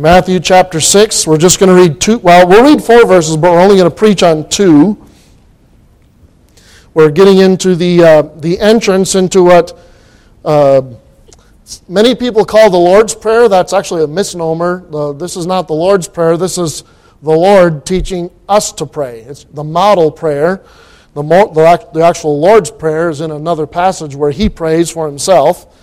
Matthew chapter 6. We're just going to read two. Well, we'll read four verses, but we're only going to preach on two. We're getting into the entrance into what many people call the Lord's Prayer. That's actually a misnomer. This is not the Lord's Prayer. This is the Lord teaching us to pray. It's the model prayer. The actual Lord's Prayer is in another passage where he prays for himself.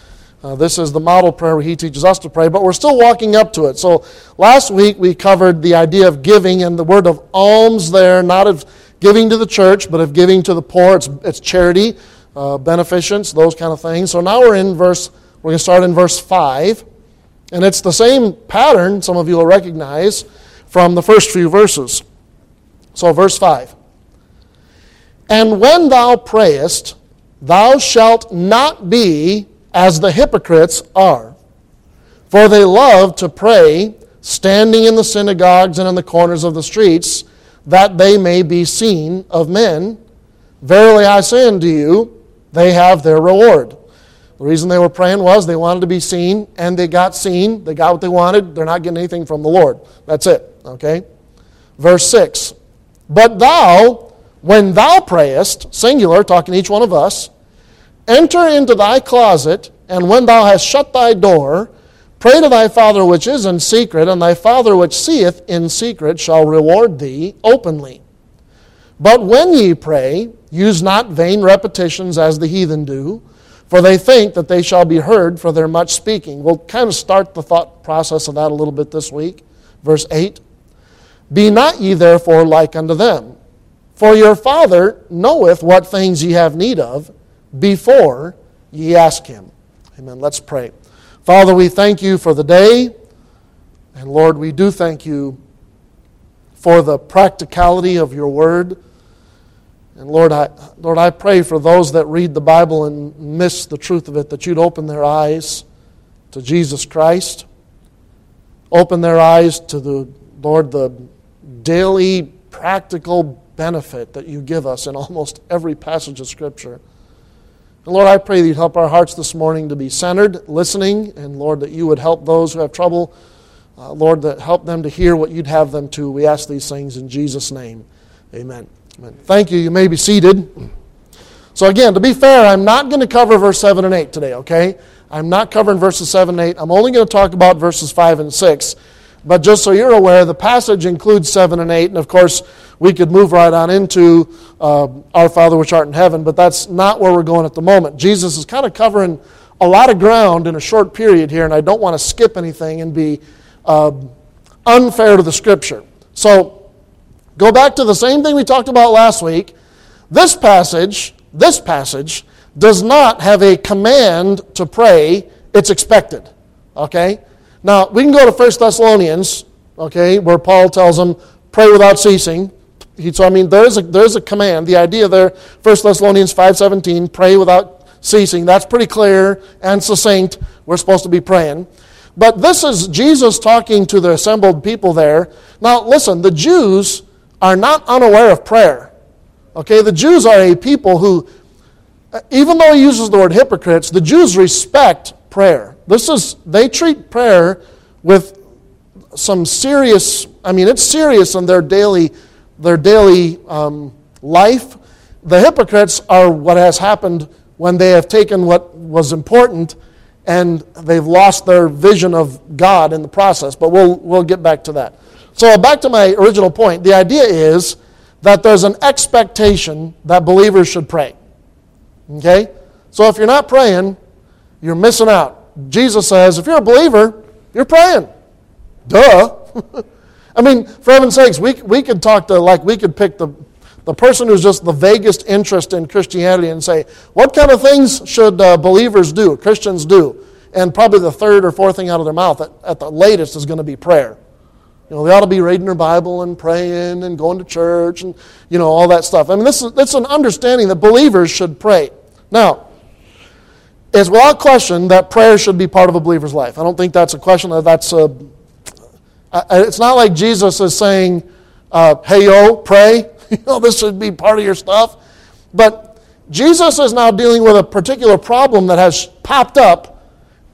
This is the model prayer where he teaches us to pray, but we're still walking up to it. So last week we covered the idea of giving and the word of alms there, not of giving to the church, but of giving to the poor. It's charity, beneficence, those kind of things. So now we're going to start in verse 5, and it's the same pattern some of you will recognize from the first few verses. So verse 5. And when thou prayest, thou shalt not be as the hypocrites are. For they love to pray, standing in the synagogues and in the corners of the streets, that they may be seen of men. Verily I say unto you, they have their reward. The reason they were praying was they wanted to be seen, and they got seen. They got what they wanted. They're not getting anything from the Lord. That's it. Okay? Verse 6. But thou, when thou prayest, singular, talking to each one of us, enter into thy closet, and when thou hast shut thy door, pray to thy Father which is in secret, and thy Father which seeth in secret shall reward thee openly. But when ye pray, use not vain repetitions as the heathen do, for they think that they shall be heard for their much speaking. We'll kind of start the thought process of that a little bit this week. Verse 8, be not ye therefore like unto them, for your Father knoweth what things ye have need of, before ye ask him. Amen. Let's pray. Father, we thank you for the day. And Lord, we do thank you for the practicality of your word. And Lord, I pray for those that read the Bible and miss the truth of it, that you'd open their eyes to Jesus Christ. Open their eyes to the Lord, the daily practical benefit that you give us in almost every passage of Scripture. And Lord, I pray that you'd help our hearts this morning to be centered, listening, and Lord, that you would help those who have trouble, Lord, that help them to hear what you'd have them to. We ask these things in Jesus' name. Amen. Amen. Thank you. You may be seated. So again, to be fair, I'm not going to cover verse 7 and 8 today, okay? I'm not covering verses 7 and 8. I'm only going to talk about verses 5 and 6. But just so you're aware, the passage includes 7 and 8, and of course, we could move right on into Our Father which art in heaven, but that's not where we're going at the moment. Jesus is kind of covering a lot of ground in a short period here, and I don't want to skip anything and be unfair to the Scripture. So, go back to the same thing we talked about last week. This passage does not have a command to pray. It's expected, okay? Now, we can go to First Thessalonians, okay, where Paul tells them, pray without ceasing. So, I mean, there's a command. The idea there, 1 Thessalonians 5:17, pray without ceasing. That's pretty clear and succinct. We're supposed to be praying. But this is Jesus talking to the assembled people there. Now, listen, the Jews are not unaware of prayer. Okay, the Jews are a people who, even though he uses the word hypocrites, the Jews respect prayer. They treat prayer with some serious, I mean, it's serious in their daily life. The hypocrites are what has happened when they have taken what was important and they've lost their vision of God in the process. But we'll get back to that. So back to my original point. The idea is that there's an expectation that believers should pray. Okay? So if you're not praying, you're missing out. Jesus says, if you're a believer, you're praying. Duh. I mean, for heaven's sakes, we could pick the person who's just the vaguest interest in Christianity and say, what kind of things should believers do, Christians do? And probably the third or fourth thing out of their mouth at the latest is going to be prayer. You know, they ought to be reading their Bible and praying and going to church and, you know, all that stuff. I mean, that's an understanding that believers should pray. Now, it's without question that prayer should be part of a believer's life. I don't think that's a question. It's not like Jesus is saying, hey, yo, pray. You know, this should be part of your stuff. But Jesus is now dealing with a particular problem that has popped up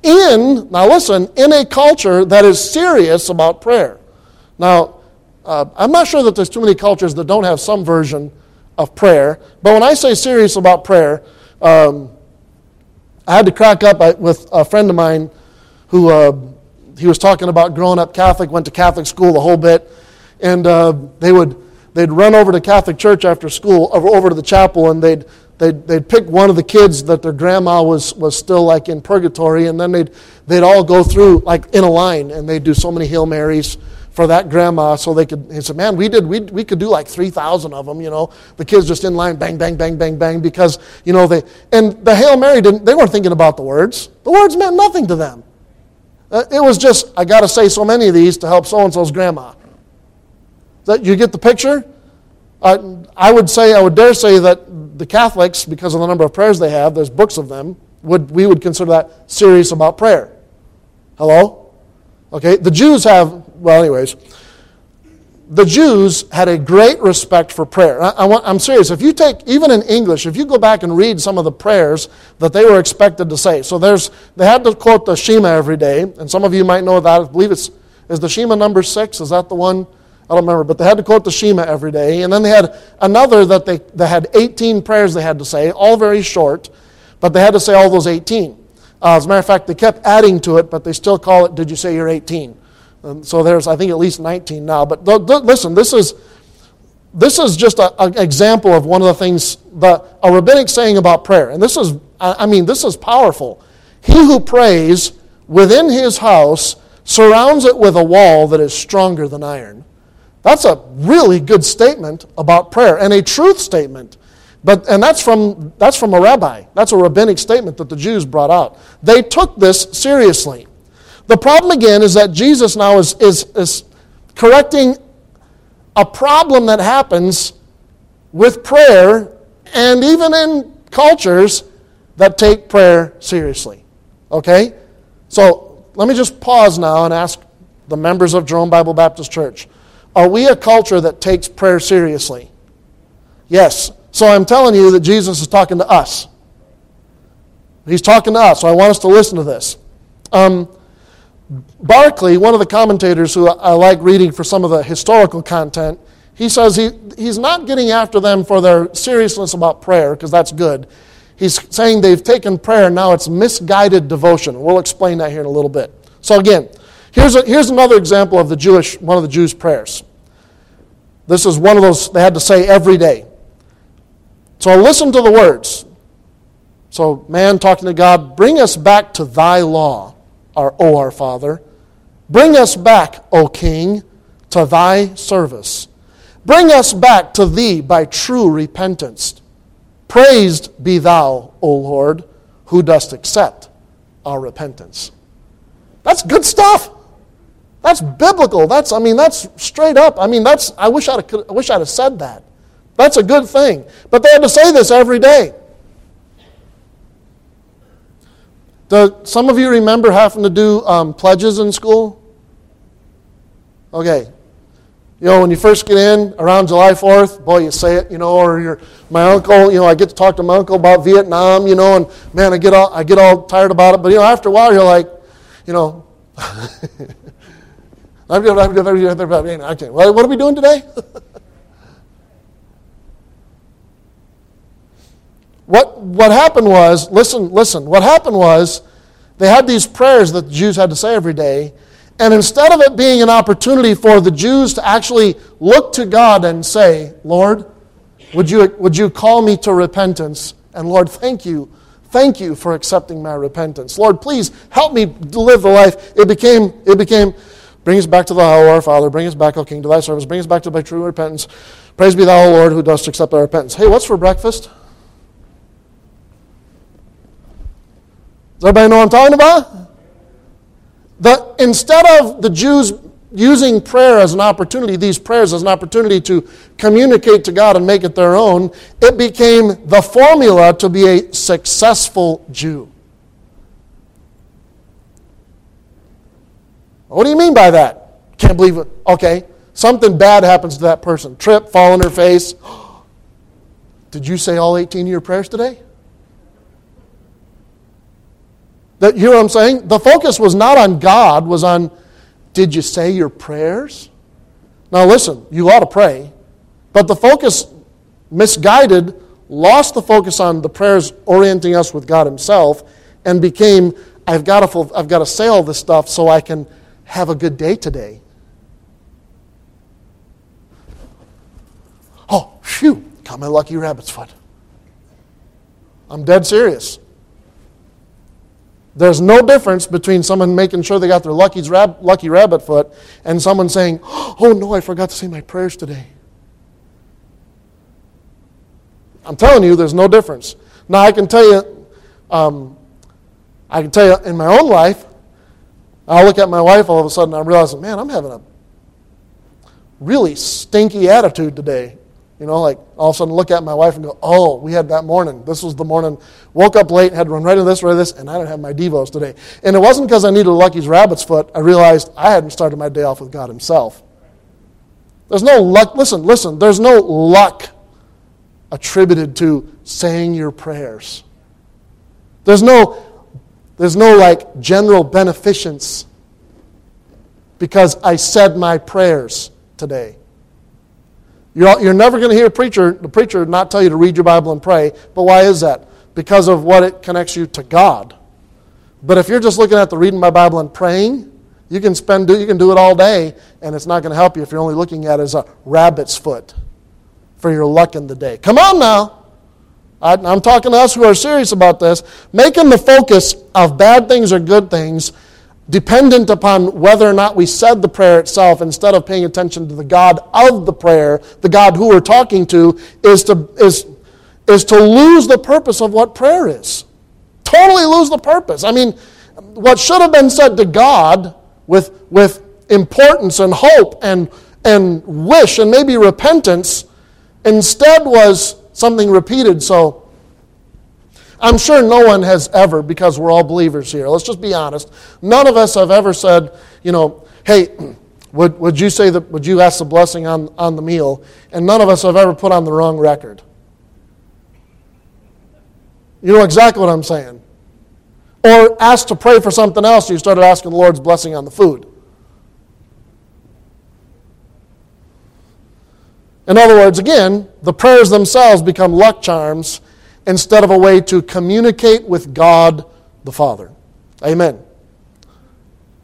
in, now listen, in a culture that is serious about prayer. Now, I'm not sure that there's too many cultures that don't have some version of prayer, but when I say serious about prayer, I had to crack up with a friend of mine who, he was talking about growing up Catholic, went to Catholic school, the whole bit, and they'd run over to Catholic church after school, over to the chapel, and they'd pick one of the kids that their grandma was still like in purgatory, and then they'd all go through like in a line, and they'd do so many Hail Marys for that grandma, so they could. He said, "Man, we could do like 3,000 of them, you know." The kids just in line, bang, bang, bang, bang, bang, because you know the Hail Mary didn't. They weren't thinking about the words. The words meant nothing to them. It was just, I got to say so many of these to help so and so's grandma. That you get the picture. I would dare say that the Catholics, because of the number of prayers they have, there's books of them. We would consider that serious about prayer. Hello. Okay, the Jews have, well, anyways, the Jews had a great respect for prayer. I'm serious. If you take, even in English, if you go back and read some of the prayers that they were expected to say. So they had to quote the Shema every day, and some of you might know that. I believe is the Shema number 6? Is that the one? I don't remember, but they had to quote the Shema every day, and then they had another that they had 18 prayers they had to say, all very short, but they had to say all those 18. As a matter of fact, they kept adding to it, but they still call it, did you say you're 18? So there's, I think, at least 19 now. But listen, this is just an example of one of the things, a rabbinic saying about prayer. And this is, I mean, this is powerful. He who prays within his house surrounds it with a wall that is stronger than iron. That's a really good statement about prayer and a truth statement. And that's from a rabbi. That's a rabbinic statement that the Jews brought out. They took this seriously. The problem again is that Jesus now is correcting a problem that happens with prayer and even in cultures that take prayer seriously. Okay? So let me just pause now and ask the members of Jerome Bible Baptist Church, are we a culture that takes prayer seriously? Yes. So I'm telling you that Jesus is talking to us. He's talking to us, so I want us to listen to this. Barclay, one of the commentators who I like reading for some of the historical content, he says he's not getting after them for their seriousness about prayer, because that's good. He's saying they've taken prayer, now it's misguided devotion. We'll explain that here in a little bit. So again, here's another example of one of the Jewish prayers. This is one of those they had to say every day. So listen to the words. So man talking to God, bring us back to thy law, our Father. Bring us back, O King, to thy service. Bring us back to thee by true repentance. Praised be thou, O Lord, who dost accept our repentance. That's good stuff. That's biblical. That's straight up. I wish I'd have said that. That's a good thing. But they had to say this every day. Some of you remember having to do pledges in school? Okay. You know, when you first get in, around July 4th, boy, you say it, you know, or my uncle, you know, I get to talk to my uncle about Vietnam, you know, and man, I get all tired about it. But, you know, after a while, you're like, you know, okay, what are we doing today? What happened was, listen, what happened was they had these prayers that the Jews had to say every day, and instead of it being an opportunity for the Jews to actually look to God and say, Lord, would you call me to repentance? And Lord, thank you for accepting my repentance. Lord, please help me live the life. It became, bring us back to thou, our Father, bring us back, O King, to thy service, bring us back to thy true repentance. Praise be thou, O Lord, who dost accept our repentance. Hey, what's for breakfast? Does everybody know what I'm talking about? Instead of the Jews using prayer as an opportunity, these prayers as an opportunity to communicate to God and make it their own, it became the formula to be a successful Jew. What do you mean by that? Can't believe it. Okay, something bad happens to that person. Trip, fall on her face. Did you say all 18 of your prayers today? That, you know what I'm saying? The focus was not on God, was on, did you say your prayers? Now listen, you ought to pray. But the focus, misguided, lost the focus on the prayers orienting us with God himself and became, I've got to say all this stuff so I can have a good day today. Oh, phew, got my lucky rabbit's foot. I'm dead serious. There's no difference between someone making sure they got their lucky rabbit foot and someone saying, oh no, I forgot to say my prayers today. I'm telling you, there's no difference. Now, I can tell you in my own life, I'll look at my wife all of a sudden, I'm realizing, man, I'm having a really stinky attitude today. You know, like all of a sudden look at my wife and go, oh, we had that morning. This was the morning. Woke up late, had to run right into this, and I didn't have my devos today. And it wasn't because I needed a lucky's rabbit's foot. I realized I hadn't started my day off with God himself. There's no luck. Listen, there's no luck attributed to saying your prayers. There's no like general beneficence because I said my prayers today. You're never going to hear the preacher not tell you to read your Bible and pray, but why is that? Because of what it connects you to God. But if you're just looking at the reading my Bible and praying, you can do it all day, and it's not going to help you if you're only looking at it as a rabbit's foot for your luck in the day. Come on now. I'm talking to us who are serious about this. Making the focus of bad things or good things dependent upon whether or not we said the prayer itself instead of paying attention to the God of the prayer, the God who we're talking to, is to lose the purpose of what prayer is. Totally lose the purpose. I mean, what should have been said to God with importance and hope and wish and maybe repentance instead was something repeated. So I'm sure no one has ever, because we're all believers here, let's just be honest, none of us have ever said, you know, hey, would you ask the blessing on the meal? And none of us have ever put on the wrong record. You know exactly what I'm saying. Or asked to pray for something else, you started asking the Lord's blessing on the food. In other words, again, the prayers themselves become luck charms instead of a way to communicate with God the Father. Amen.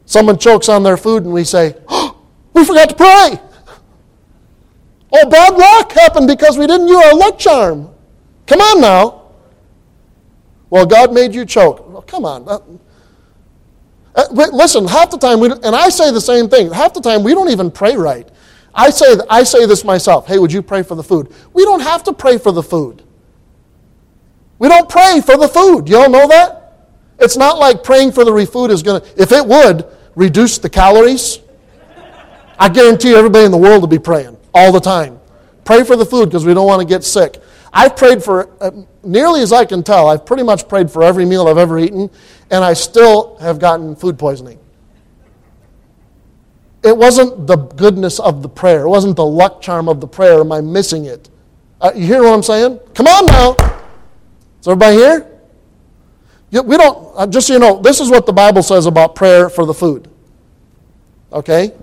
Someone chokes on their food and we say, oh, we forgot to pray. Oh, bad luck happened because we didn't use our luck charm. Come on now. Well, God made you choke. Oh, come on. Listen, half the time, and I say the same thing, half the time we don't even pray right. I say this myself. Hey, would you pray for the food? We don't have to pray for the food. We don't pray for the food. You all know that? It's not like praying for the food is going to, if it would, reduce the calories. I guarantee everybody in the world will be praying all the time. Pray for the food because we don't want to get sick. I've prayed for, nearly as I can tell, I've pretty much prayed for every meal I've ever eaten, and I still have gotten food poisoning. It wasn't the goodness of the prayer. It wasn't the luck charm of the prayer. Am I missing it? You hear what I'm saying? Come on now. Is everybody here? We don't, just so you know, this is what the Bible says about prayer for the food. Okay?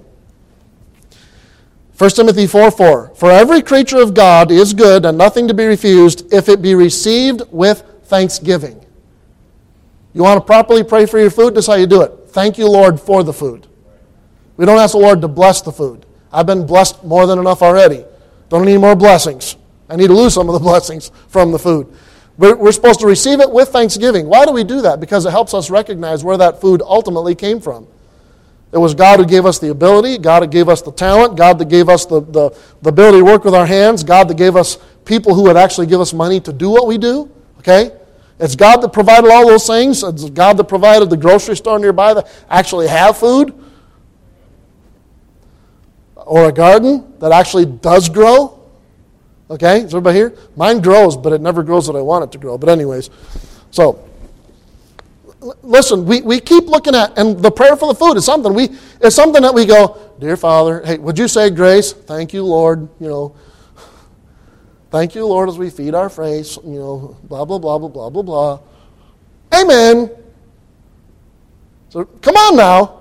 1 Timothy 4:4. For every creature of God is good and nothing to be refused if it be received with thanksgiving. You want to properly pray for your food? This is how you do it. Thank you, Lord, for the food. We don't ask the Lord to bless the food. I've been blessed more than enough already. Don't need more blessings. I need to lose some of the blessings from the food. We're supposed to receive it with thanksgiving. Why do we do that? Because it helps us recognize where that food ultimately came from. It was God who gave us the ability, God who gave us the talent, God that gave us the ability to work with our hands, God that gave us people who would actually give us money to do what we do. Okay? It's God that provided all those things. It's God that provided the grocery store nearby that actually have food. Or a garden that actually does grow. Okay, is everybody here? Mine grows, but it never grows what I want it to grow. But anyways, so, listen, we keep looking at, and the prayer for the food is something. It's something that we go, dear Father, hey, would you say grace? Thank you, Lord, you know. Thank you, Lord, as we feed our face, you know, blah, blah, blah, blah, blah, blah, blah. Amen. So come on now.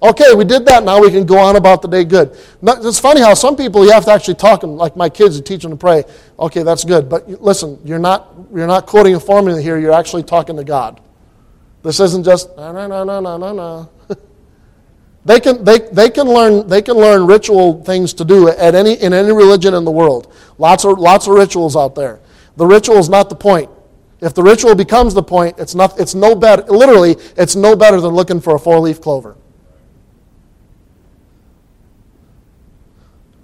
Okay, we did that. Now we can go on about the day good. It's funny how some people you have to actually talk them, like my kids, and teach them to pray. Okay, that's good. But listen, you're not quoting a formula here. You're actually talking to God. This isn't just no. They can learn ritual things to do in any religion in the world. Lots of rituals out there. The ritual is not the point. If the ritual becomes the point, it's no better. Literally, it's no better than looking for a 4-leaf clover.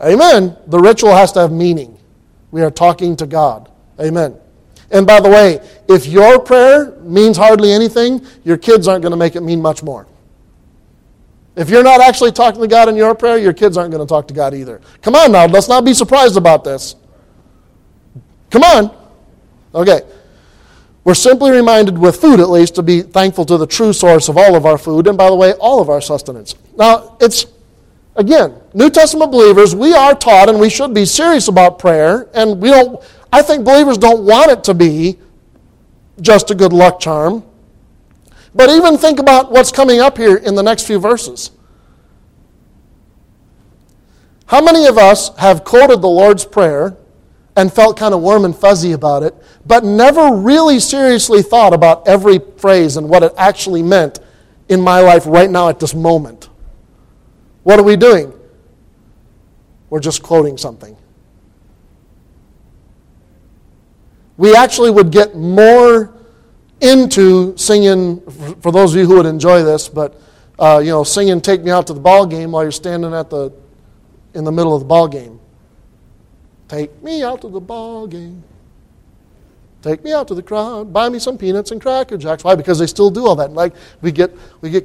Amen. The ritual has to have meaning. We are talking to God. Amen. And by the way, if your prayer means hardly anything, your kids aren't going to make it mean much more. If you're not actually talking to God in your prayer, your kids aren't going to talk to God either. Come on now, let's not be surprised about this. Come on. Okay. We're simply reminded, with food at least, to be thankful to the true source of all of our food, and by the way, all of our sustenance. Now, again, New Testament believers, we are taught and we should be serious about prayer, and I think believers don't want it to be just a good luck charm. But even think about what's coming up here in the next few verses. How many of us have quoted the Lord's Prayer and felt kind of warm and fuzzy about it, but never really seriously thought about every phrase and what it actually meant in my life right now at this moment? What are we doing? We're just quoting something. We actually would get more into singing, for those of you who would enjoy this, but singing "Take Me Out to the Ball Game" while you're standing in the middle of the ball game. Take me out to the ball game. Take me out to the crowd. Buy me some peanuts and Cracker Jacks. Why? Because they still do all that. Like we get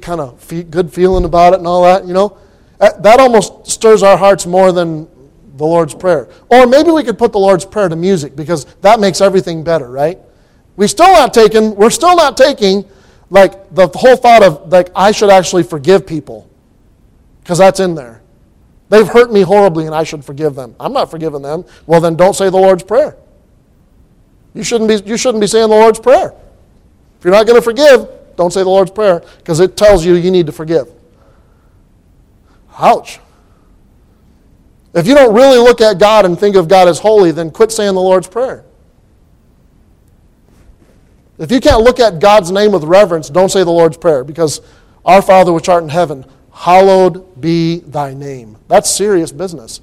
kind of good feeling about it and all that. You know, that almost stirs our hearts more than the Lord's Prayer. Or maybe we could put the Lord's Prayer to music, because that makes everything better, right? We're still not taking like the whole thought of like I should actually forgive people, because that's in there. They've hurt me horribly and I should forgive them. I'm not forgiving them. Well, then don't say the Lord's Prayer. You shouldn't be saying the Lord's Prayer. If you're not going to forgive, don't say the Lord's Prayer, because it tells you you need to forgive. Ouch. If you don't really look at God and think of God as holy, then quit saying the Lord's Prayer. If you can't look at God's name with reverence, don't say the Lord's Prayer, because our Father which art in heaven, hallowed be thy name. That's serious business.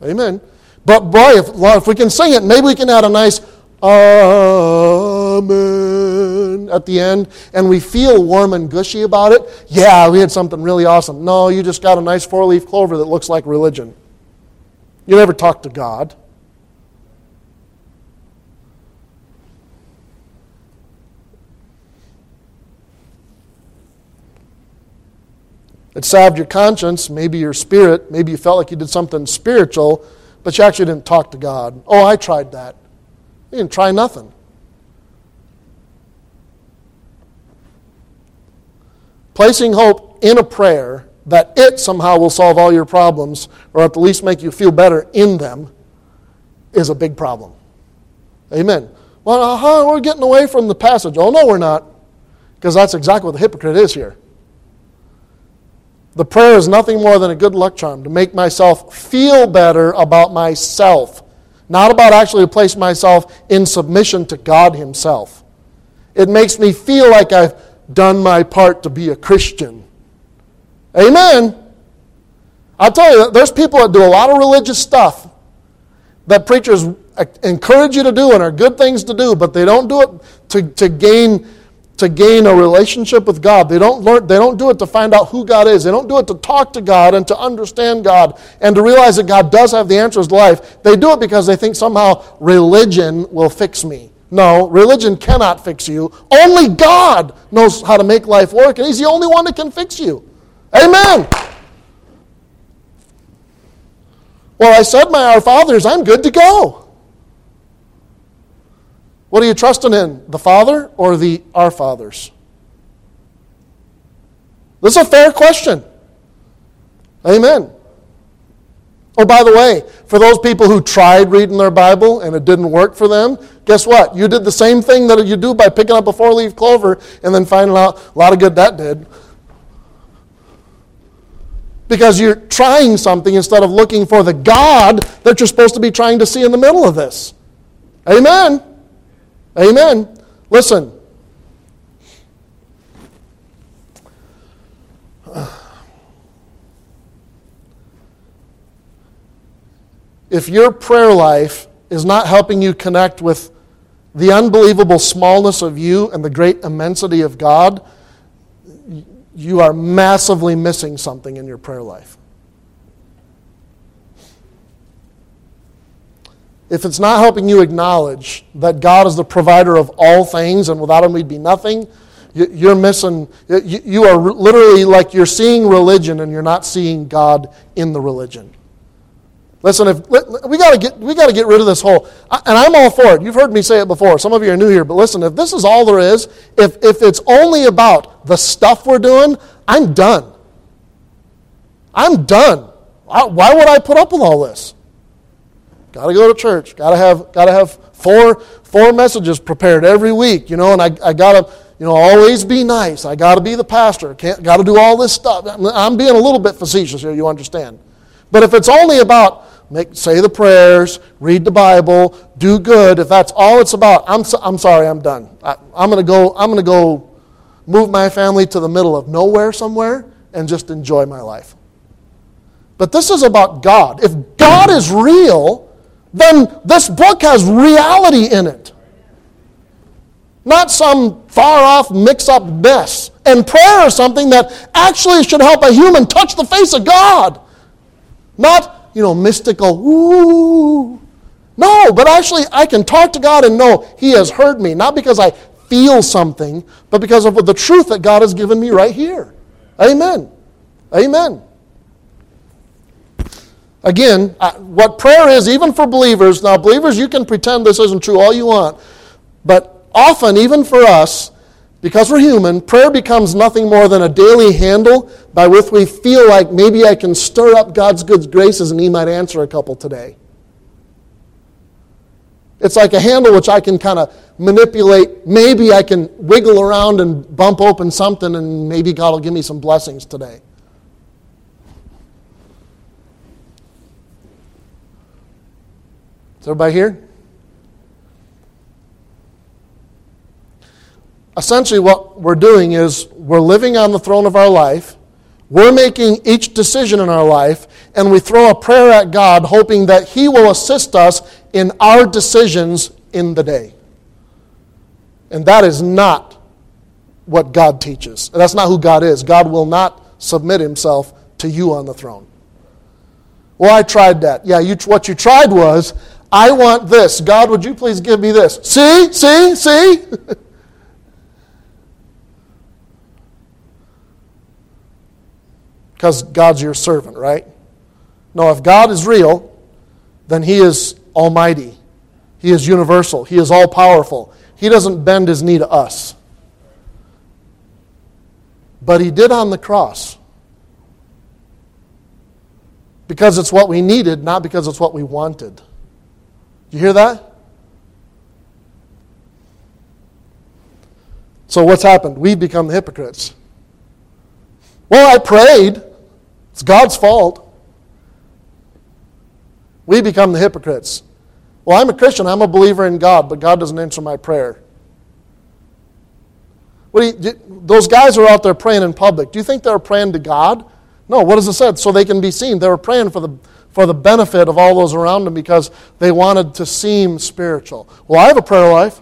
Amen. But boy, if we can sing it, maybe we can add a nice amen at the end, and we feel warm and gushy about it. Yeah, we had something really awesome. No, you just got a nice 4-leaf clover that looks like religion. You never talk to God. It salved your conscience, maybe your spirit. Maybe you felt like you did something spiritual, but you actually didn't talk to God. Oh, I tried that. You didn't try nothing. Placing hope in a prayer that it somehow will solve all your problems, or at least make you feel better in them, is a big problem. Amen. Well, we're getting away from the passage. Oh, no, we're not, because that's exactly what the hypocrite is here. The prayer is nothing more than a good luck charm to make myself feel better about myself, not about actually to place myself in submission to God himself. It makes me feel like I've done my part to be a Christian. Amen. I'll tell you, there's people that do a lot of religious stuff that preachers encourage you to do and are good things to do, but they don't do it to gain a relationship with God. They don't do it to find out who God is. They don't do it to talk to God and to understand God and to realize that God does have the answers to life. They do it because they think somehow religion will fix me. No, religion cannot fix you. Only God knows how to make life work, and he's the only one that can fix you. Amen. Well, I said my Our Fathers, I'm good to go. What are you trusting in? The Father or the Our Fathers? This is a fair question. Amen. Oh, by the way, for those people who tried reading their Bible and it didn't work for them, guess what? You did the same thing that you do by picking up a four-leaf clover and then finding out a lot of good that did. Because you're trying something instead of looking for the God that you're supposed to be trying to see in the middle of this. Amen. Amen. Listen. If your prayer life is not helping you connect with the unbelievable smallness of you and the great immensity of God, you are massively missing something in your prayer life. If it's not helping you acknowledge that God is the provider of all things and without Him we'd be nothing, you're missing, you are literally like you're seeing religion and you're not seeing God in the religion. Listen, we got to get rid of this whole, and I'm all for it. You've heard me say it before. Some of you are new here, but listen, if this is all there is, if it's only about the stuff we're doing, I'm done. I'm done. Why would I put up with all this? Got to go to church. Got to have four messages prepared every week, you know, and I got to, you know, always be nice. I got to be the pastor. Got to do all this stuff. I'm being a little bit facetious here, you understand. But if it's only about say the prayers, read the Bible, do good, if that's all it's about, I'm sorry, I'm done. I'm going to go move my family to the middle of nowhere somewhere and just enjoy my life. But this is about God. If God is real, then this book has reality in it. Not some far-off mix-up mess. And prayer is something that actually should help a human touch the face of God. Not, you know, mystical, ooh. No, but actually I can talk to God and know He has heard me. Not because I feel something, but because of the truth that God has given me right here. Amen. Amen. Again, what prayer is, even for believers, now believers, you can pretend this isn't true all you want, but often, even for us, because we're human, prayer becomes nothing more than a daily handle by which we feel like maybe I can stir up God's good graces and He might answer a couple today. It's like a handle which I can kind of manipulate. Maybe I can wiggle around and bump open something and maybe God will give me some blessings today. Is everybody here? Essentially what we're doing is we're living on the throne of our life, we're making each decision in our life, and we throw a prayer at God hoping that He will assist us in our decisions in the day. And that is not what God teaches. That's not who God is. God will not submit Himself to you on the throne. Well, I tried that. Yeah, what you tried was, I want this. God, would you please give me this? See? Because God's your servant, right? No, if God is real, then He is almighty. He is universal. He is all-powerful. He doesn't bend His knee to us. But He did on the cross. Because it's what we needed, not because it's what we wanted. You hear that? So what's happened? We've become the hypocrites. Well, I prayed. It's God's fault. We become the hypocrites. Well, I'm a Christian. I'm a believer in God, but God doesn't answer my prayer. Those guys are out there praying in public. Do you think they're praying to God? No, what does it say? So they can be seen. They were praying for the benefit of all those around them because they wanted to seem spiritual. Well, I have a prayer life.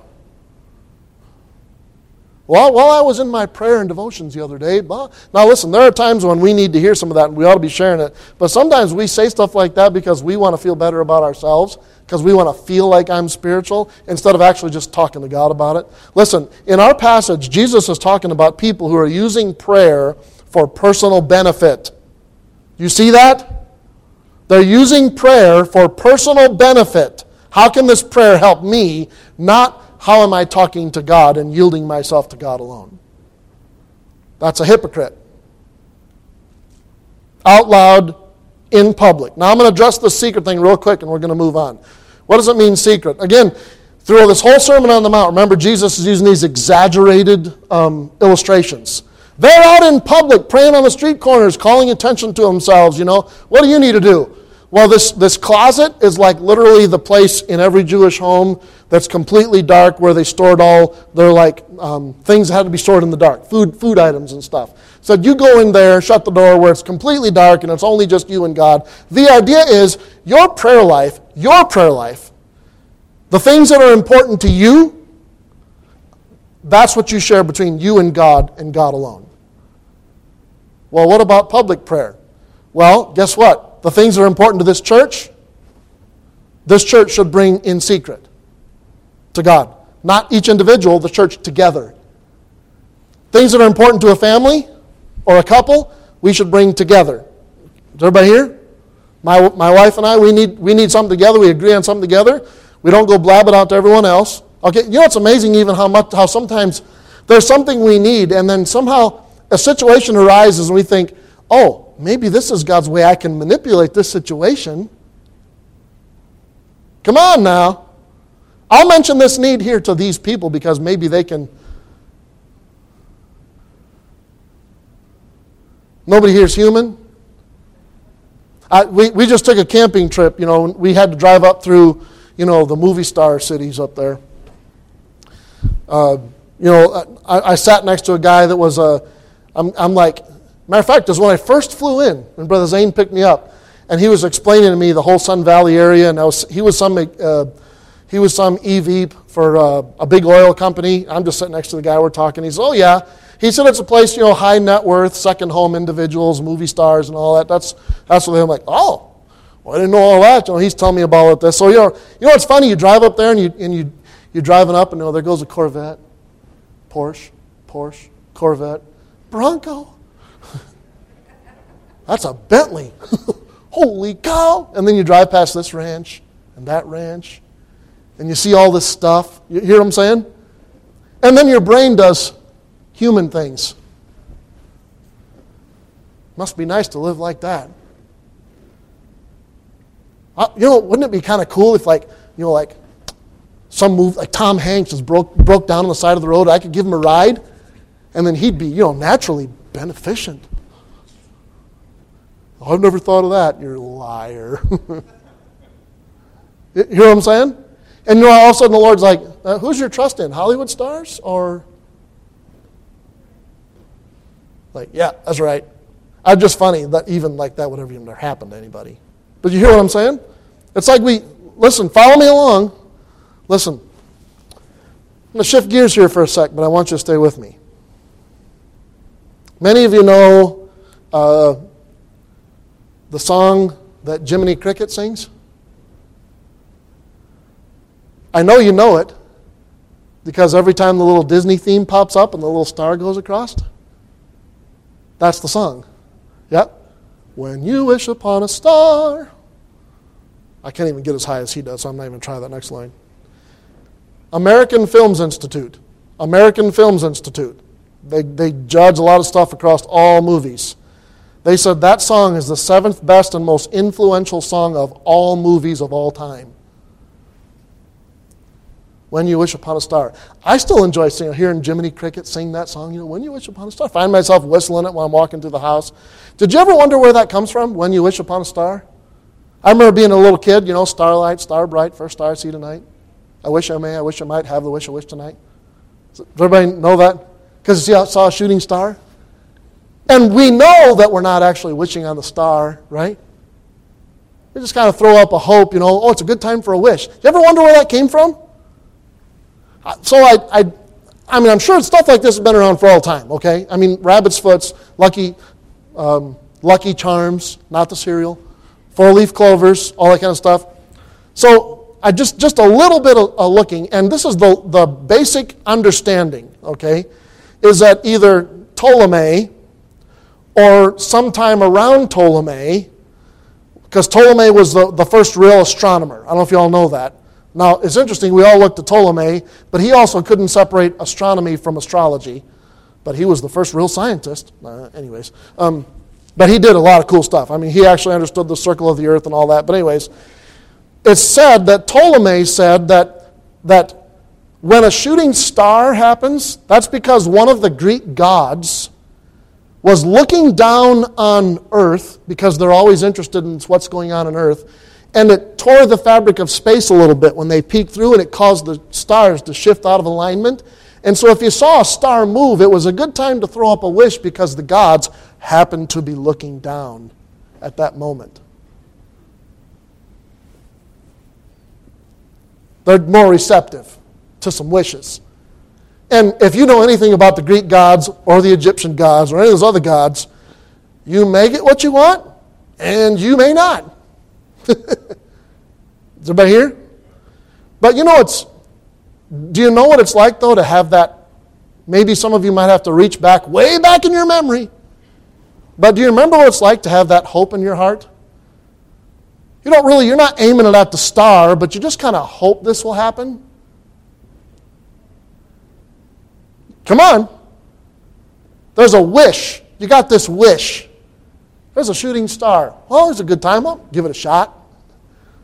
Well, while I was in my prayer and devotions the other day, blah. Now listen, there are times when we need to hear some of that and we ought to be sharing it. But sometimes we say stuff like that because we want to feel better about ourselves, because we want to feel like I'm spiritual, instead of actually just talking to God about it. Listen, in our passage, Jesus is talking about people who are using prayer for personal benefit. You see that? They're using prayer for personal benefit. How can this prayer help me? Not how am I talking to God and yielding myself to God alone? That's a hypocrite. Out loud, in public. Now I'm going to address the secret thing real quick and we're going to move on. What does it mean secret? Again, through this whole Sermon on the Mount, remember Jesus is using these exaggerated illustrations. They're out in public, praying on the street corners, calling attention to themselves, you know. What do you need to do? Well, this closet is like literally the place in every Jewish home that's completely dark where they stored all their things that had to be stored in the dark, food items and stuff. So you go in there, shut the door where it's completely dark and it's only just you and God. The idea is your prayer life, the things that are important to you, that's what you share between you and God alone. Well, what about public prayer? Well, guess what? The things that are important to this church should bring in secret to God. Not each individual, the church together. Things that are important to a family or a couple, we should bring together. Is everybody here? My wife and I, we need something together. We agree on something together. We don't go blab it out to everyone else. Okay, you know it's amazing even how sometimes there's something we need and then somehow a situation arises and we think, oh, maybe this is God's way I can manipulate this situation. Come on now. I'll mention this need here to these people because maybe they can. Nobody here is human. We just took a camping trip, you know, and we had to drive up through, you know, the movie star cities up there. You know, I sat next to a guy that was I'm like, matter of fact, it was when I first flew in, when Brother Zane picked me up, and he was explaining to me the whole Sun Valley area, and he was some EV for a big oil company. I'm just sitting next to the guy we're talking. He said, "Oh yeah," he said, "it's a place, you know, high net worth, second home individuals, movie stars, and all that." That's what I'm like. Oh, well, I didn't know all that. You know, he's telling me about all of this. So you know, it's funny. You drive up there, and you're driving up, and you know, there goes a Corvette, Porsche, Corvette, Bronco. That's a Bentley. Holy cow. And then you drive past this ranch and that ranch and you see all this stuff. You hear what I'm saying? And then your brain does human things. Must be nice to live like that. You know, wouldn't it be kind of cool if like some movie, like Tom Hanks just broke down on the side of the road. I could give him a ride and then he'd be, you know, naturally beneficent. I've never thought of that. You're a liar. You hear what I'm saying? And you know, all of a sudden the Lord's like, who's your trust in? Hollywood stars? Or? Like, yeah, that's right. It's just funny that even like that would ever even happen to anybody. But you hear what I'm saying? It's like follow me along. Listen, I'm going to shift gears here for a sec, but I want you to stay with me. Many of you know... the song that Jiminy Cricket sings? I know you know it because every time the little Disney theme pops up and the little star goes across, that's the song. Yep. When you wish upon a star. I can't even get as high as he does, so I'm not even trying that next line. American Films Institute. They judge a lot of stuff across all movies. They said that song is the 7th best and most influential song of all movies of all time. When You Wish Upon a Star. I still enjoy hearing Jiminy Cricket sing that song, you know, When You Wish Upon a Star. I find myself whistling it while I'm walking through the house. Did you ever wonder where that comes from, When You Wish Upon a Star? I remember being a little kid, you know, starlight, star bright, first star I see tonight. I wish I may, I wish I might have the wish I wish tonight. Does everybody know that? Because you saw a shooting star? And we know that we're not actually wishing on the star, right? We just kind of throw up a hope, you know, oh, it's a good time for a wish. You ever wonder where that came from? So I mean, I'm sure stuff like this has been around for all time, okay? I mean, Rabbit's Foots, Lucky Charms, not the cereal, four-leaf clovers, all that kind of stuff. So I just a little bit of looking, and this is the basic understanding, okay, is that either Ptolemy... or sometime around Ptolemy, because Ptolemy was the first real astronomer. I don't know if you all know that. Now, it's interesting, we all looked to Ptolemy, but he also couldn't separate astronomy from astrology. But he was the first real scientist. Anyways, But he did a lot of cool stuff. I mean, he actually understood the circle of the earth and all that. But anyways, it's said that Ptolemy said that when a shooting star happens, that's because one of the Greek gods was looking down on earth, because they're always interested in what's going on earth, and it tore the fabric of space a little bit when they peeked through, and it caused the stars to shift out of alignment. And so if you saw a star move, it was a good time to throw up a wish, because the gods happened to be looking down at that moment. They're more receptive to some wishes. And if you know anything about the Greek gods or the Egyptian gods or any of those other gods, you may get what you want and you may not. Is everybody here? But you know, do you know what it's like though to have that? Maybe some of you might have to reach back, way back in your memory. But do you remember what it's like to have that hope in your heart? You don't really, you're not aiming it at the star, but you just kind of hope this will happen. Come on. There's a wish. You got this wish. There's a shooting star. Well, there's a good time. I'll give it a shot.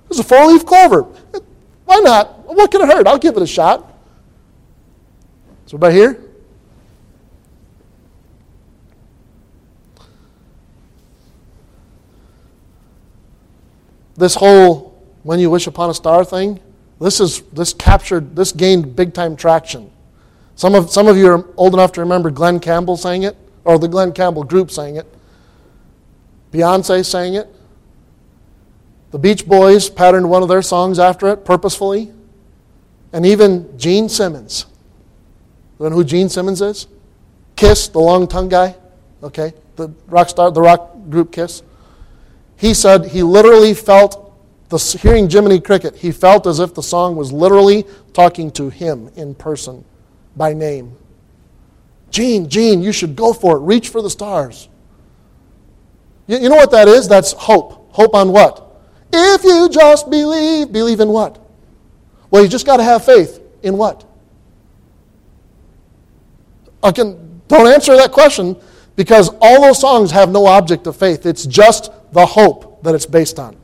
There's a four-leaf clover. Why not? What could it hurt? I'll give it a shot. Is everybody here? This whole when you wish upon a star thing, this gained big time traction. Some of you are old enough to remember Glenn Campbell saying it, or the Glenn Campbell group saying it. Beyoncé sang it. The Beach Boys patterned one of their songs after it purposefully. And even Gene Simmons. You know who Gene Simmons is? Kiss, the long tongue guy. Okay, the rock group Kiss. He said he literally felt, hearing Jiminy Cricket, he felt as if the song was literally talking to him in person. By name. Gene, you should go for it. Reach for the stars. You know what that is? That's hope. Hope on what? If you just believe. Believe in what? Well, you just got to have faith. In what? Don't answer that question, because all those songs have no object of faith. It's just the hope that it's based on.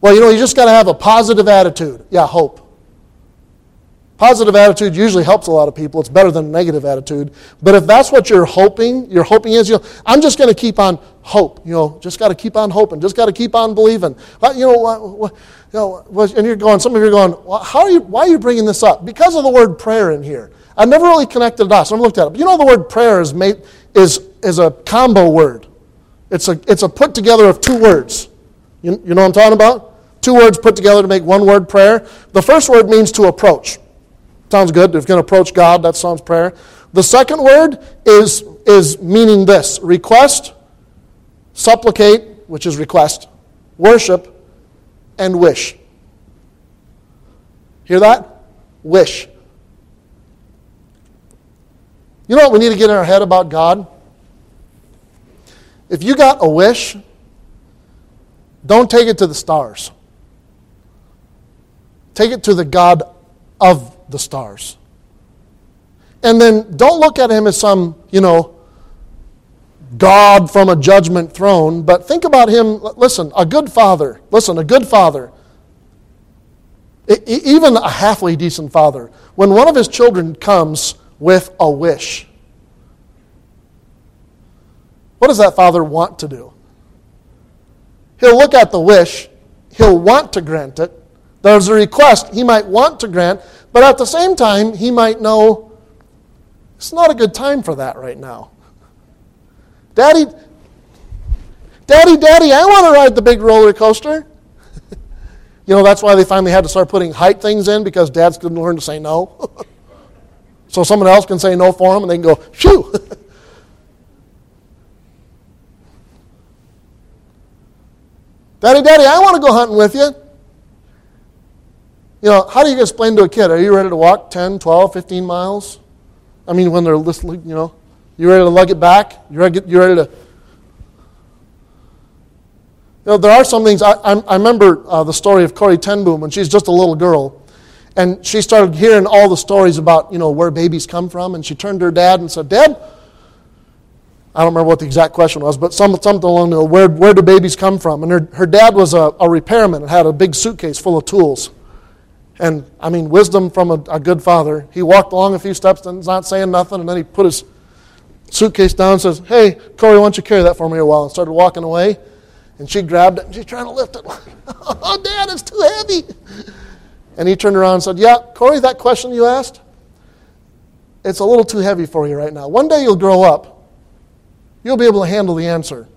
Well, you just got to have a positive attitude. Yeah, hope. Positive attitude usually helps a lot of people. It's better than a negative attitude. But if that's what you're hoping is, I'm just going to keep on hope. Just got to keep on hoping. Just got to keep on believing. And some of you are going, well, why are you bringing this up? Because of the word prayer in here. I never really connected the dots. I looked at it. But the word prayer is a combo word. It's a put together of two words. You know what I'm talking about? Two words put together to make one word, prayer. The first word means to approach. Sounds good. If you're going to approach God, that sounds prayer. The second word is meaning this. Request, supplicate, which is request, worship, and wish. Hear that? Wish. You know what we need to get in our head about God? If you got a wish, don't take it to the stars. Take it to the God of the stars. And then don't look at him as some, God from a judgment throne, but think about him, a good father, even a halfway decent father, when one of his children comes with a wish, what does that father want to do? He'll look at the wish, he'll want to grant it, there's a request he might want to grant, but at the same time, he might know it's not a good time for that right now. Daddy, I want to ride the big roller coaster. That's why they finally had to start putting height things in, because dads couldn't learn to say no. So someone else can say no for them and they can go, phew. Daddy, I want to go hunting with you. How do you explain to a kid, are you ready to walk 10, 12, 15 miles? I mean, when they're listening, you ready to lug it back? You ready to... There are some things, I remember the story of Corrie ten Boom when she's just a little girl, and she started hearing all the stories about, where babies come from, and she turned to her dad and said, Dad, I don't remember what the exact question was, but something along the line, where do babies come from? And her dad was a repairman and had a big suitcase full of tools. And, I mean, wisdom from a good father. He walked along a few steps and was not saying nothing, and then he put his suitcase down and says, "Hey, Corey, why don't you carry that for me a while?" And started walking away, and she grabbed it, and she's trying to lift it. "Oh, Dad, it's too heavy." And he turned around and said, "Yeah, Corey, that question you asked, it's a little too heavy for you right now. One day you'll grow up. You'll be able to handle the answer,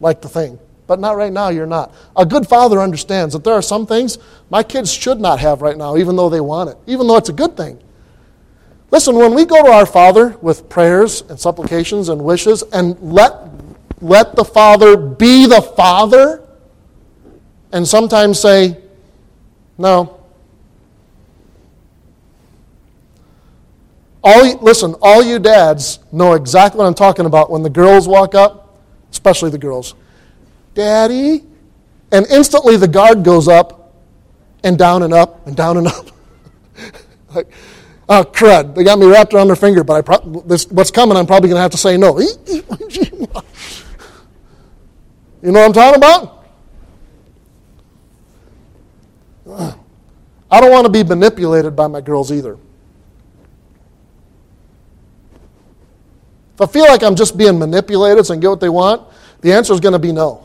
like the thing. But not right now, you're not." A good father understands that there are some things my kids should not have right now, even though they want it, even though it's a good thing. Listen, when we go to our Father with prayers and supplications and wishes, and let the Father be the Father, and sometimes say, "No." All you dads know exactly what I'm talking about when the girls walk up, especially the girls. "Daddy." And instantly the guard goes up and down and up and down and up. Like, oh, crud. They got me wrapped around their finger, but what's coming, I'm probably going to have to say no. You know what I'm talking about? I don't want to be manipulated by my girls either. If I feel like I'm just being manipulated so I can get what they want, the answer is going to be no.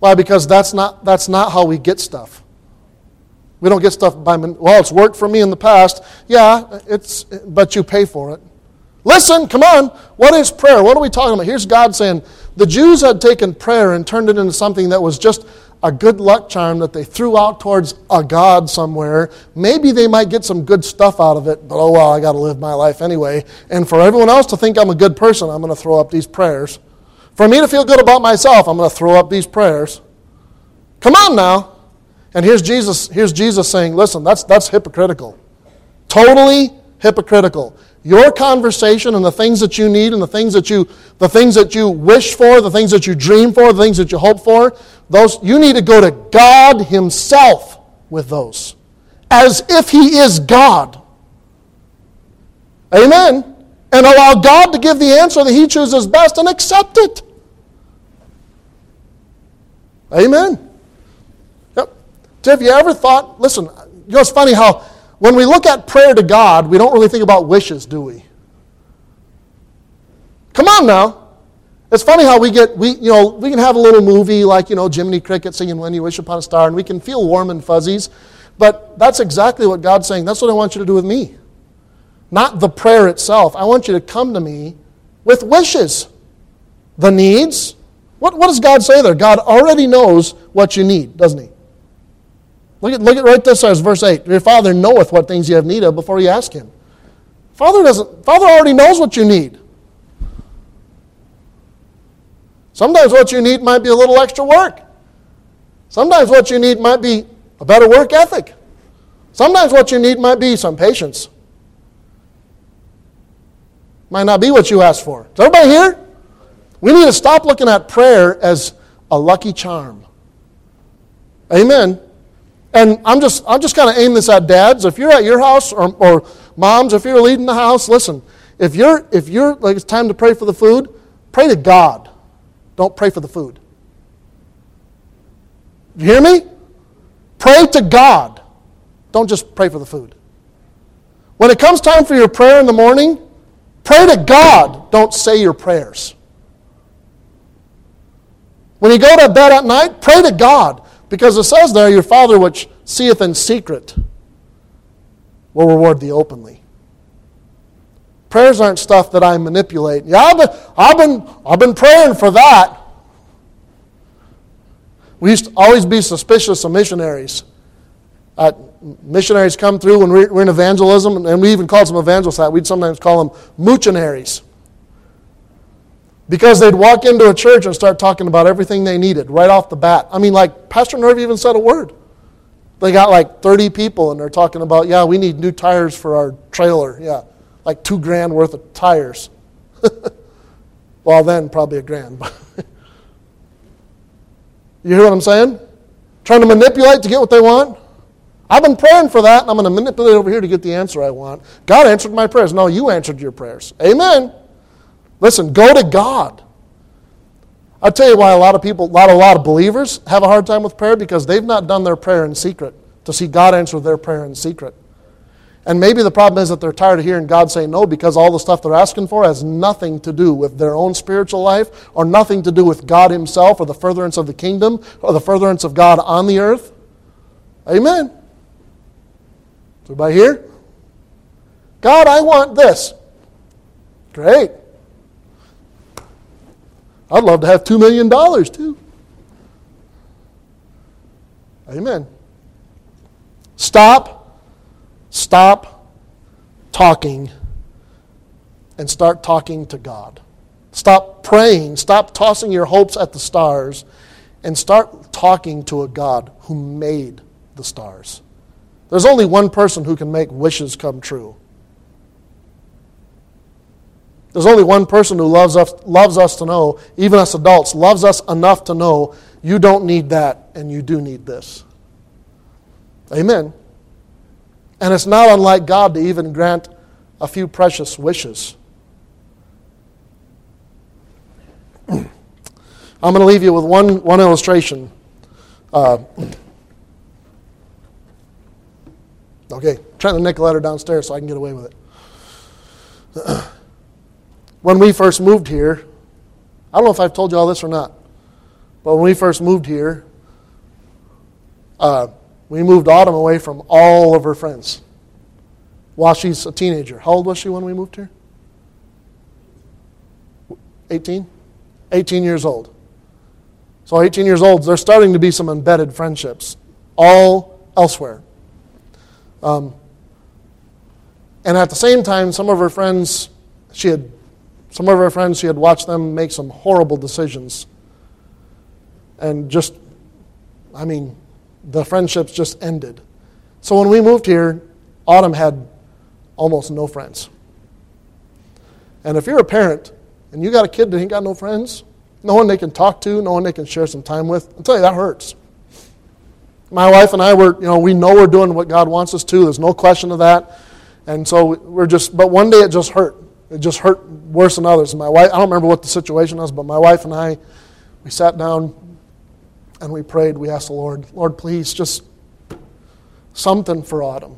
Why? Because that's not how we get stuff. We don't get stuff by, "Well, it's worked for me in the past." Yeah, but you pay for it. Listen, come on. What is prayer? What are we talking about? Here's God saying, the Jews had taken prayer and turned it into something that was just a good luck charm that they threw out towards a god somewhere. Maybe they might get some good stuff out of it, but oh well, I got to live my life anyway. And for everyone else to think I'm a good person, I'm going to throw up these prayers. For me to feel good about myself, I'm going to throw up these prayers. Come on now. And here's Jesus saying, listen, that's hypocritical. Totally hypocritical. Your conversation and the things that you need and the things that you wish for, the things that you dream for, the things that you hope for, those you need to go to God Himself with those. As if He is God. Amen. And allow God to give the answer that He chooses best and accept it. Amen. Yep. Have you ever thought, listen, you know, it's funny how when we look at prayer to God, we don't really think about wishes, do we? Come on now. It's funny how we can have a little movie like, Jiminy Cricket singing "When You Wish Upon a Star," and we can feel warm and fuzzies, but that's exactly what God's saying. That's what I want you to do with me. Not the prayer itself. I want you to come to me with wishes. The needs. What does God say there? God already knows what you need, doesn't He? Look at right this as verse 8. Your Father knoweth what things you have need of before you ask Him. Father already knows what you need. Sometimes what you need might be a little extra work. Sometimes what you need might be a better work ethic. Sometimes what you need might be some patience. Might not be what you asked for. Is everybody here? We need to stop looking at prayer as a lucky charm. Amen. And I'm just kind of aiming this at dads. If you're at your house or moms, if you're leading the house, listen. If you're like it's time to pray for the food, pray to God. Don't pray for the food. You hear me? Pray to God. Don't just pray for the food. When it comes time for your prayer in the morning, pray to God. Don't say your prayers. When you go to bed at night, pray to God. Because it says there, your Father which seeth in secret will reward thee openly. Prayers aren't stuff that I manipulate. Yeah, I've been praying for that. We used to always be suspicious of missionaries. Missionaries come through when we're in evangelism, and we even called some evangelists that. We'd sometimes call them moochinaries. Because they'd walk into a church and start talking about everything they needed right off the bat. I mean, like, Pastor Nerve even said a word. They got like 30 people and they're talking about, yeah, we need new tires for our trailer. Yeah, like $2,000 worth of tires. Well, then probably $1,000. You hear what I'm saying? Trying to manipulate to get what they want? I've been praying for that, and I'm going to manipulate over here to get the answer I want. God answered my prayers. No, you answered your prayers. Amen. Listen, go to God. I'll tell you why a lot of people, a lot of believers have a hard time with prayer, because they've not done their prayer in secret to see God answer their prayer in secret. And maybe the problem is that they're tired of hearing God say no, because all the stuff they're asking for has nothing to do with their own spiritual life, or nothing to do with God himself, or the furtherance of the kingdom, or the furtherance of God on the earth. Amen. Is everybody here? God, I want this. Great. I'd love to have $2 million too. Amen. Stop talking and start talking to God. Stop praying. Stop tossing your hopes at the stars and start talking to a God who made the stars. There's only one person who can make wishes come true. There's only one person who loves us to know, even us adults, loves us enough to know you don't need that and you do need this. Amen. And it's not unlike God to even grant a few precious wishes. I'm going to leave you with one illustration. Okay, Trent and Nicolette are downstairs so I can get away with it. When we first moved here, I don't know if I've told you all this or not, but when we first moved here, we moved Autumn away from all of her friends while she's a teenager. How old was she when we moved here? 18? 18 years old. So 18 years old, there's starting to be some embedded friendships all elsewhere. And at the same time, some of her friends, she had watched them make some horrible decisions. And the friendships just ended. So when we moved here, Autumn had almost no friends. And if you're a parent and you got a kid that ain't got no friends, no one they can talk to, no one they can share some time with, I'll tell you, that hurts. My wife and I we know we're doing what God wants us to. There's no question of that. And so but one day it just hurt. It just hurt worse than others. My wife, I don't remember what the situation was, but my wife and I, we sat down and we prayed. We asked the Lord, please, just something for Autumn.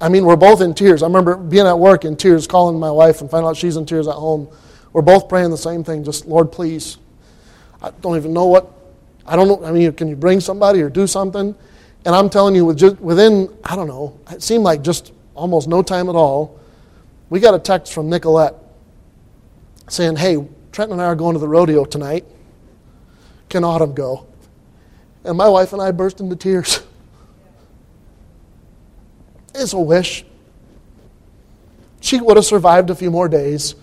I mean, we're both in tears. I remember being at work in tears, calling my wife and finding out she's in tears at home. We're both praying the same thing, just, Lord, please. Can you bring somebody or do something? And I'm telling you, within, I don't know, it seemed like just almost no time at all, we got a text from Nicolette saying, hey, Trenton and I are going to the rodeo tonight. Can Autumn go? And my wife and I burst into tears. It's a wish. She would have survived a few more days.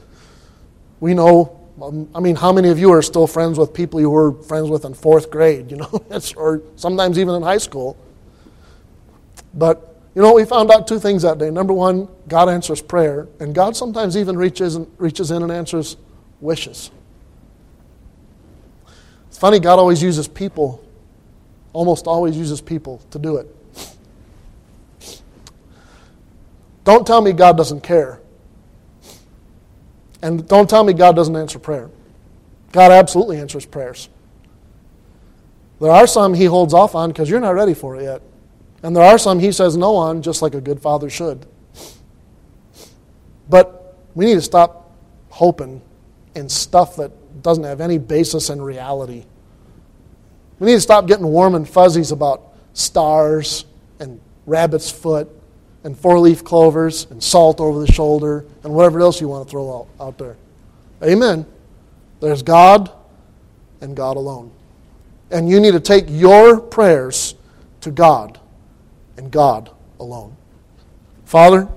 We know, how many of you are still friends with people you were friends with in fourth grade, or sometimes even in high school. But we found out two things that day. Number one, God answers prayer, and God sometimes even reaches in and answers wishes. It's funny, God always uses people, almost always uses people to do it. Don't tell me God doesn't care. And don't tell me God doesn't answer prayer. God absolutely answers prayers. There are some he holds off on because you're not ready for it yet. And there are some he says no on, just like a good father should. But we need to stop hoping in stuff that doesn't have any basis in reality. We need to stop getting warm and fuzzies about stars and rabbit's foot and four-leaf clovers and salt over the shoulder and whatever else you want to throw out there. Amen. There's God and God alone. And you need to take your prayers to God. And God alone. Father,